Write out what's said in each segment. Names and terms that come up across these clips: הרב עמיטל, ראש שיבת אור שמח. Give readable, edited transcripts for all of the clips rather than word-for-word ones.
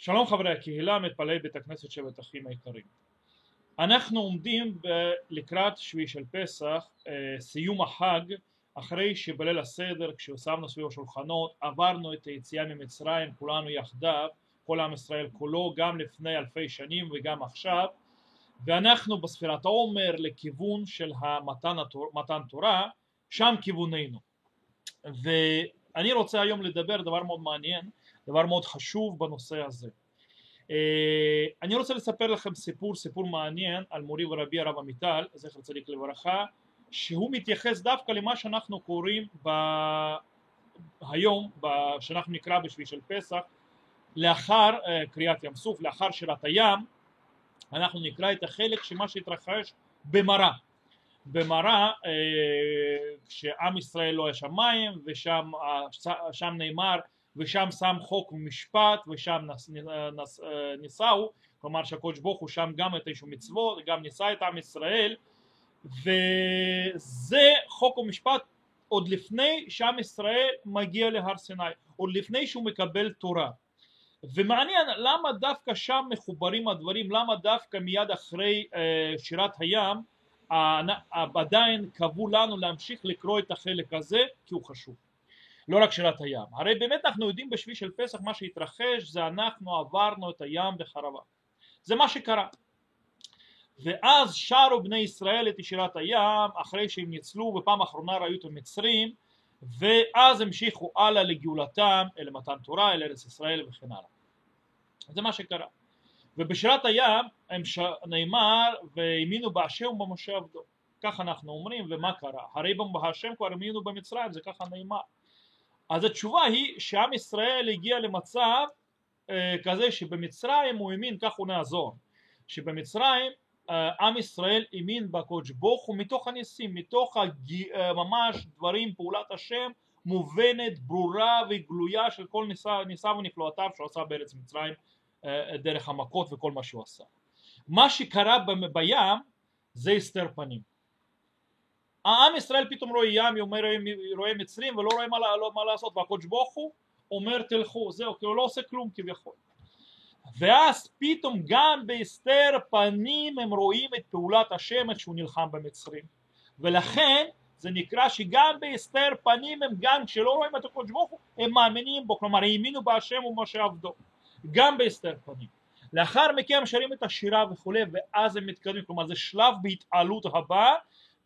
שלום חברי הקהילה, מתפללי בית הכנסת שבת אחים היקרים. אנחנו עומדים לקראת שביעי של פסח, סיום החג, אחרי שבליל הסדר, כשהוסבנו סביב השולחנות, עברנו את היציאה ממצרים, כולנו יחדיו, כל עם ישראל כולו, גם לפני אלפי שנים וגם עכשיו, ואנחנו בספירת העומר לכיוון של מתן תורה, שם כיווננו. ואני רוצה היום לדבר דבר מאוד מעניין, דבר מאוד חשוב בנושא הזה. אני רוצה לספר לכם סיפור מעניין על מורי ורבי הרב עמיטל, זכר צדיק לברכה, שהוא מתייחס דווקא למה שאנחנו קוראים היום, שאנחנו נקרא בשביעי של פסח, לאחר קריאת ים סוף, לאחר שירת הים, אנחנו נקרא את החלק שמה שהתרחש במראה. במראה, כשעם ישראל לא היה שם מים, ושם נאמר, ושם שם חוק ומשפט, ושם ניסהו, כלומר שהקדוש ברוך הוא שם גם את איש ומצוות, גם ניסה את עם ישראל, וזה חוק ומשפט עוד לפני שעם ישראל מגיע להר סיני, עוד לפני שהוא מקבל תורה. ומעניין למה דווקא שם מחוברים הדברים, למה דווקא מיד אחרי שירת הים, עדיין קבעו לנו להמשיך לקרוא את החלק הזה, כי הוא חשוב. לא רק שירת הים, הרי באמת אנחנו יודעים בשביעי של פסח מה שהתרחש זה אנחנו עברנו את הים בחרבה, זה מה שקרה. ואז שרו בני ישראל את שירת הים אחרי שהם ניצלו ופעם אחרונה ראו את המצרים, ואז המשיכו הלאה לגאולתם, אל מתן תורה, אל ארץ ישראל וכן הלאה. זה מה שקרה. ובשירת הים הם נאמר והאמינו בהשם ובמשה עבדו, כך אנחנו אומרים. ומה קרה? הרי בהשם כבר האמינו במצרים, זה ככה נאמר. אז התשובה היא שעם ישראל הגיע למצב כזה שבמצרים הוא האמין, כך הוא נעזור, שבמצרים עם ישראל האמין בקודש בוחו מתוך הניסים, מתוך ממש דברים, פעולת השם מובנת, ברורה וגלויה של כל ניסה ונפלאותיו שהוא עשה בארץ מצרים דרך המכות וכל מה שהוא עשה. מה שקרה בים זה הסתר פנים. העם ישראל פתאום רואה ים, רואה מצרים ולא רואה מה לעשות, והקדוש ברוך הוא אומר תלכו, זהו, כי הוא לא עושה כלום כביכול. ואז פתאום גם בהסתר פנים הם רואים את פעולת השם, איך שהוא נלחם במצרים. ולכן זה נקרא שגם בהסתר פנים הם, גם כשלא רואים את הקדוש ברוך הוא, הם מאמינים בו, כלומר האמינו בהשם ובמשה עבדו, גם בהסתר פנים. לאחר מכן שרים את השירה וכולי, ואז הם מתקדמים, כלומר זה שלב בהתעלות הבא,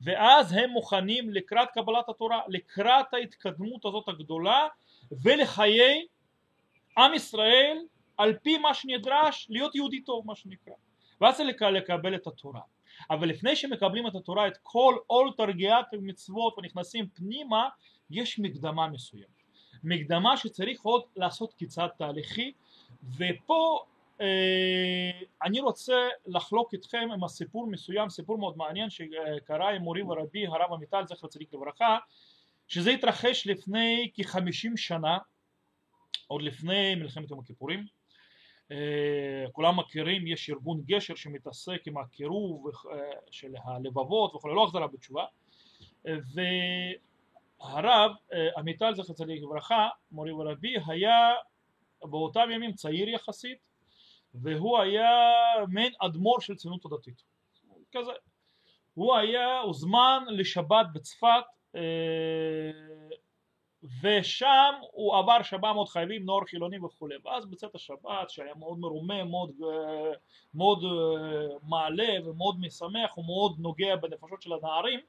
ואז הם מוכנים לקראת קבלת התורה, לקראת ההתקדמות הזאת הגדולה ולחיי עם ישראל על פי מה שנדרש להיות יהודי טוב, מה שנקרא. ואז לקבל את התורה. אבל לפני שמקבלים את התורה, את כל עול תרגיעת המצוות ונכנסים פנימה, יש מקדמה מסוימת. מקדמה שצריך עוד לעשות כיצד תהליכי. ופה אני רוצה לחלוק איתכם עם הסיפור מסוים, סיפור מאוד מעניין שקרה עם מורי ורבי הרב עמיטל זכר צדיק לברכה, שזה התרחש לפני כ50 שנה, עוד לפני מלחמת יום הכיפורים. כולם מכירים, יש ארגון גשר שמתעסק עם הקירוב של הלבבות וכו', לא החזרה בתשובה. והרב עמיטל זכר צדיק לברכה, מורי ורבי, היה באותם ימים צעיר יחסית, והוא היה מן אדמו"ר של ציונות הדתית כזה. הוא היה הוזמן לשבת בצפת, ושם הוא עבר 700 חייבים, נוער חילוני וכו'. ואז בצאת השבת שהיה מאוד מרומם, מאוד מעלה ומאוד משמח ומאוד נוגע בנפשות של הנערים,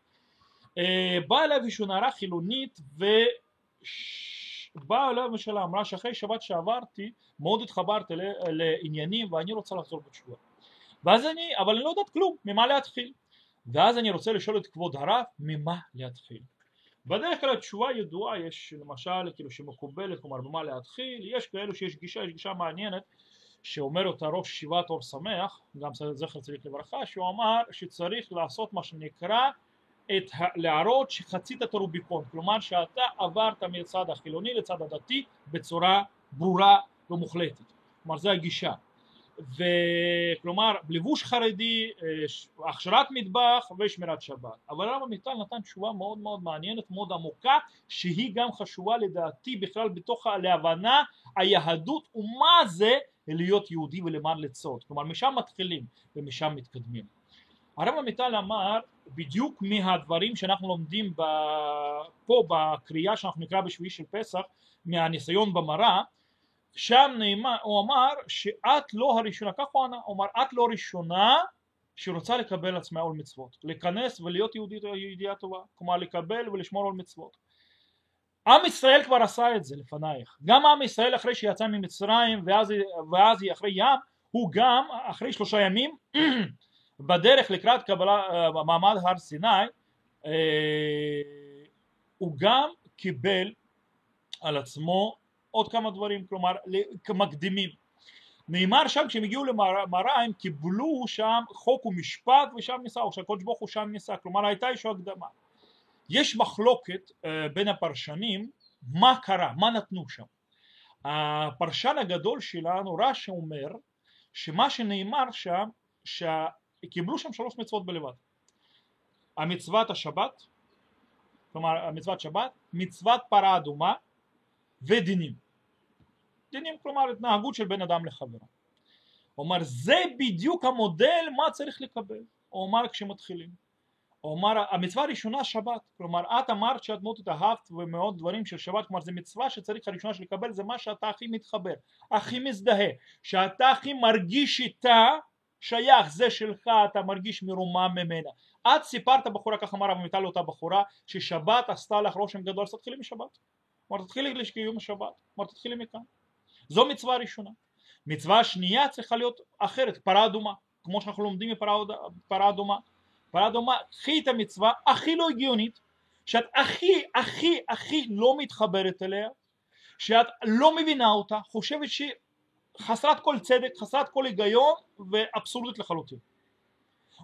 בא אליו איזושהי נערה חילונית באה אליו ושאלה, אמרה שאחרי שבת שעברתי מאוד התחברתי לעניינים ואני רוצה לחזור בתשובה, אבל אני לא יודעת כלום, ממה להתחיל? ואז אני רוצה לשאול את כבוד הרב, ממה להתחיל? בדרך כלל התשובה ידועה, יש למשל כאילו שמקובלת, כלומר ממה להתחיל, יש כאלו שיש גישה מעניינת שאומר אותה ראש שיבת אור שמח, גם זכר צדיק לברכה, שהוא אמר שצריך לעשות מה שנקרא להראות שחצית את הרוביקון, כלומר שאתה עברת מצד החילוני לצד הדתי בצורה ברורה ומוחלטת, כלומר זה הגישה. וכלומר לבוש חרדי, הכשרת מטבח ושמירת שבת. אבל הרב עמיטל נתן תשובה מאוד מאוד מעניינת, מאוד עמוקה, שהיא גם חשובה לדעתי בכלל בתוך להבנה היהדות ומה זה להיות יהודי ולמען לצעות. כלומר משם מתחילים ומשם מתקדמים. הרב עמיטל אמר בדיוק מהדברים שאנחנו לומדים פה בקריאה שאנחנו נקרא בשביעי של פסח, מהניסיון במראה, שם נאמר, הוא אמר שאת לא הראשונה, כך הוא אמר, את לא ראשונה שרוצה לקבל עצמה עול מצוות, להיכנס ולהיות יהודייה טובה, כלומר לקבל ולשמור עול מצוות. עם ישראל כבר עשה את זה לפנייך, גם עם ישראל אחרי שיצא ממצרים ואז אחרי ים, הוא גם אחרי 3 ימים בדרך לקראת קבלה במעמד הר סיני, הוא גם קיבל על עצמו עוד כמה דברים, כלומר כמקדימים. נאמר שם כשהם הגיעו למראה הם קיבלו שם חוק ומשפט ושם ניסה, שהקדוש ברוך הוא שם ניסה, כלומר הייתה איזושהי הקדמה. יש מחלוקת בין הפרשנים מה קרה, מה נתנו שם. הפרשן הגדול שלנו רש"י אומר שמה שנאמר שם שקיבלו שם 3 מצוות בלבד, המצוות השבת, כלומר מצוות שבת, מצוות פרה אדומה ודינים. דינים כלומר התנהגות של בן אדם לחברו. הוא אומר זה בדיוק המודל מה צריך לקבל. הוא אומר כשמתחילים, הוא אומר המצווה הראשונה שבת, כלומר את אמרת שאת מאוד התאהבת ומאוד דברים של שבת, כלומר זה מצווה שצריך הראשונה שלקבל, זה מה שאתה הכי מתחבר, הכי מזדהה, שאתה הכי מרגיש איתה שייך, זה שלך, אתה מרגיש מרומם ממנה. את סיפרת בחורה, כך אמר הרב עמיטל לאותה בחורה, ששבת עשתה לך רושם גדול, אז תתחילי משבת, כלומר תתחילי לקיום השבת, כלומר תתחילי מכאן. זו מצווה ראשונה. מצווה שנייה צריכה להיות אחרת, פרה אדומה, כמו שאנחנו לומדים מפרה אדומה. פרה אדומה, קחי את המצווה הכי לא הגיונית, שאת הכי לא מתחברת אליה, שאת לא מבינה אותה, חושבת שהיא חסרת כל צדק, חסרת כל היגיון ואבסורדית לחלוטין.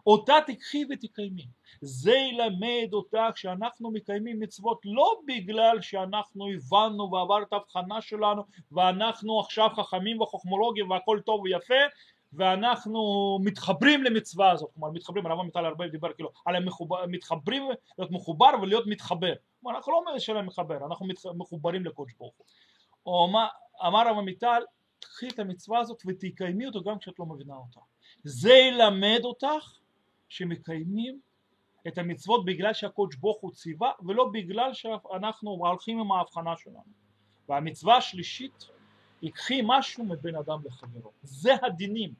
אותה תקחי ותקיימי. זה ילמד אותך שאנחנו מקיימים מצוות לא בגלל שאנחנו הבנו ועבר את ההבחנה שלנו ואנחנו עכשיו חכמים וחוכמולוגים והכל טוב ויפה ואנחנו מתחברים למצווה הזאת, כלומר מתחברים, הרב עמיטל הרבה דיבר כאילו על מתחברים, להיות מחובר ולהיות מתחבר, כלומר אנחנו לא אומרים שלא מחבר, אנחנו מחוברים לקודש ברוך הוא. אמר הרב עמיטל תקחי את המצווה הזאת ותקיימי אותו גם כשאת לא מבינה אותה, זה ילמד אותך שמקיימים את המצוות בגלל שהקודש ברוך הוא ציווה ולא בגלל שאנחנו הולכים עם ההבחנה שלנו. והמצווה השלישית, יקחי משהו מבין אדם לחברו, זה הדינים.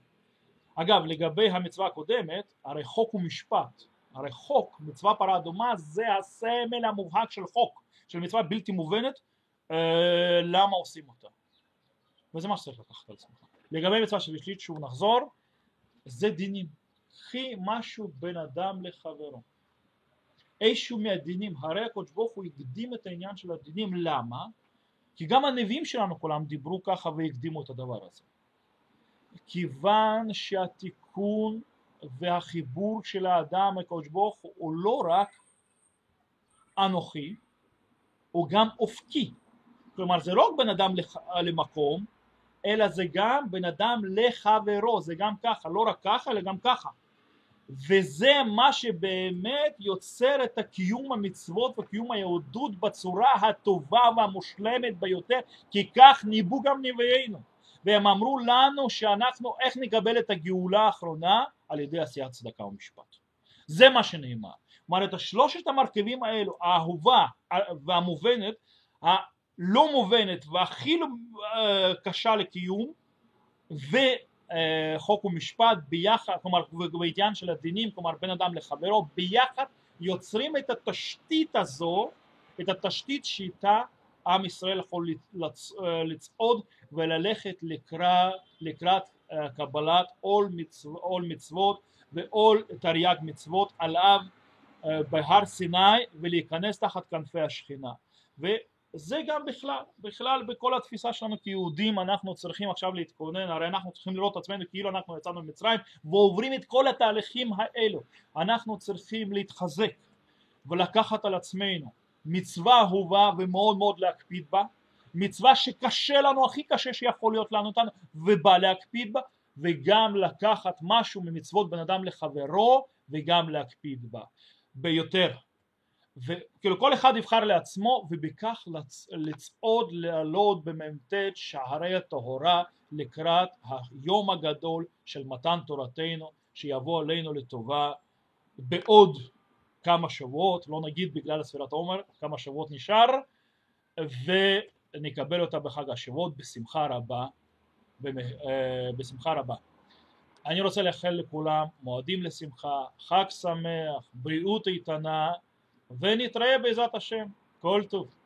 אגב לגבי המצווה הקודמת, הרי חוק ומשפט, הרי חוק, מצווה פרה אדומה זה הסמל המובהק של חוק, של מצווה בלתי מובנת, למה עושים אותה, וזה מה שצריך לקחת על עצמך. לגבי מצווה שלישית, שוב נחזור, זה דינים, קחי משהו בין אדם לחברו, איזשהו מהדינים. הרי הקדוש ברוך הוא הקדים את העניין של הדינים, למה? כי גם הנביאים שלנו כולם דיברו ככה והקדימו את הדבר הזה, כיוון שהתיקון והחיבור של האדם הקדוש ברוך הוא לא רק אנוכי, הוא גם אופקי, כלומר זה לא רק בין אדם למקום, אלא זה גם בין אדם לחברו, זה גם ככה, לא רק ככה אלא גם ככה, וזה מה שבאמת יוצר את הקיום המצוות וקיום היהודות בצורה הטובה והמושלמת ביותר, כי כך ניבאו גם נביאינו, והם אמרו לנו שאנחנו איך נקבל את הגאולה האחרונה, על ידי עשיית צדקה ומשפט. זה מה שנאמר, כלומר את 3 המרכיבים האלו, האהובה והמובנת, לא מובנת והכי קשה לקיום, וחוק ומשפט ביחד, כלומר בעניין של הדינים, כלומר בין אדם לחברו, ביחד יוצרים את התשתית הזו, את התשתית שאיתה עם ישראל יכול לצעוד וללכת לקראת קבלת עול מצוות ועול תרי"ג מצוות עליו בהר סיני, ולהיכנס תחת כנפי השכינה. זה גם בכלל בכל התפיסה שלנו כיהודים, אנחנו צריכים עכשיו להתכונן, הרי אנחנו צריכים לראות את עצמנו כאילו אנחנו יצאנו ממצרים ועוברים את כל התהליכים האלו. אנחנו צריכים להתחזק ולקחת על עצמנו מצווה אהובה ומאוד מאוד להקפיד בה, מצווה שקשה לנו, הכי קשה שיכול להיות לנו אותנו, ובא להקפיד בה, וגם לקחת משהו ממצוות בן אדם לחברו וגם להקפיד בה ביותר. וכאילו כל אחד יבחר לעצמו, ובכך לצעוד לעלות במ"ט שערי הטהרה לקראת היום הגדול של מתן תורתנו, שיבוא עלינו לטובה בעוד כמה שבועות, לא נגיד בגלל ספירת העומר, כמה שבועות נשאר, ונקבל אותה בחג השבועות בשמחה רבה, בשמחה רבה. אני רוצה לאחל לכולם מועדים לשמחה, חג שמח, בריאות איתנה, ונתראה בעזרת השם. כל טוב.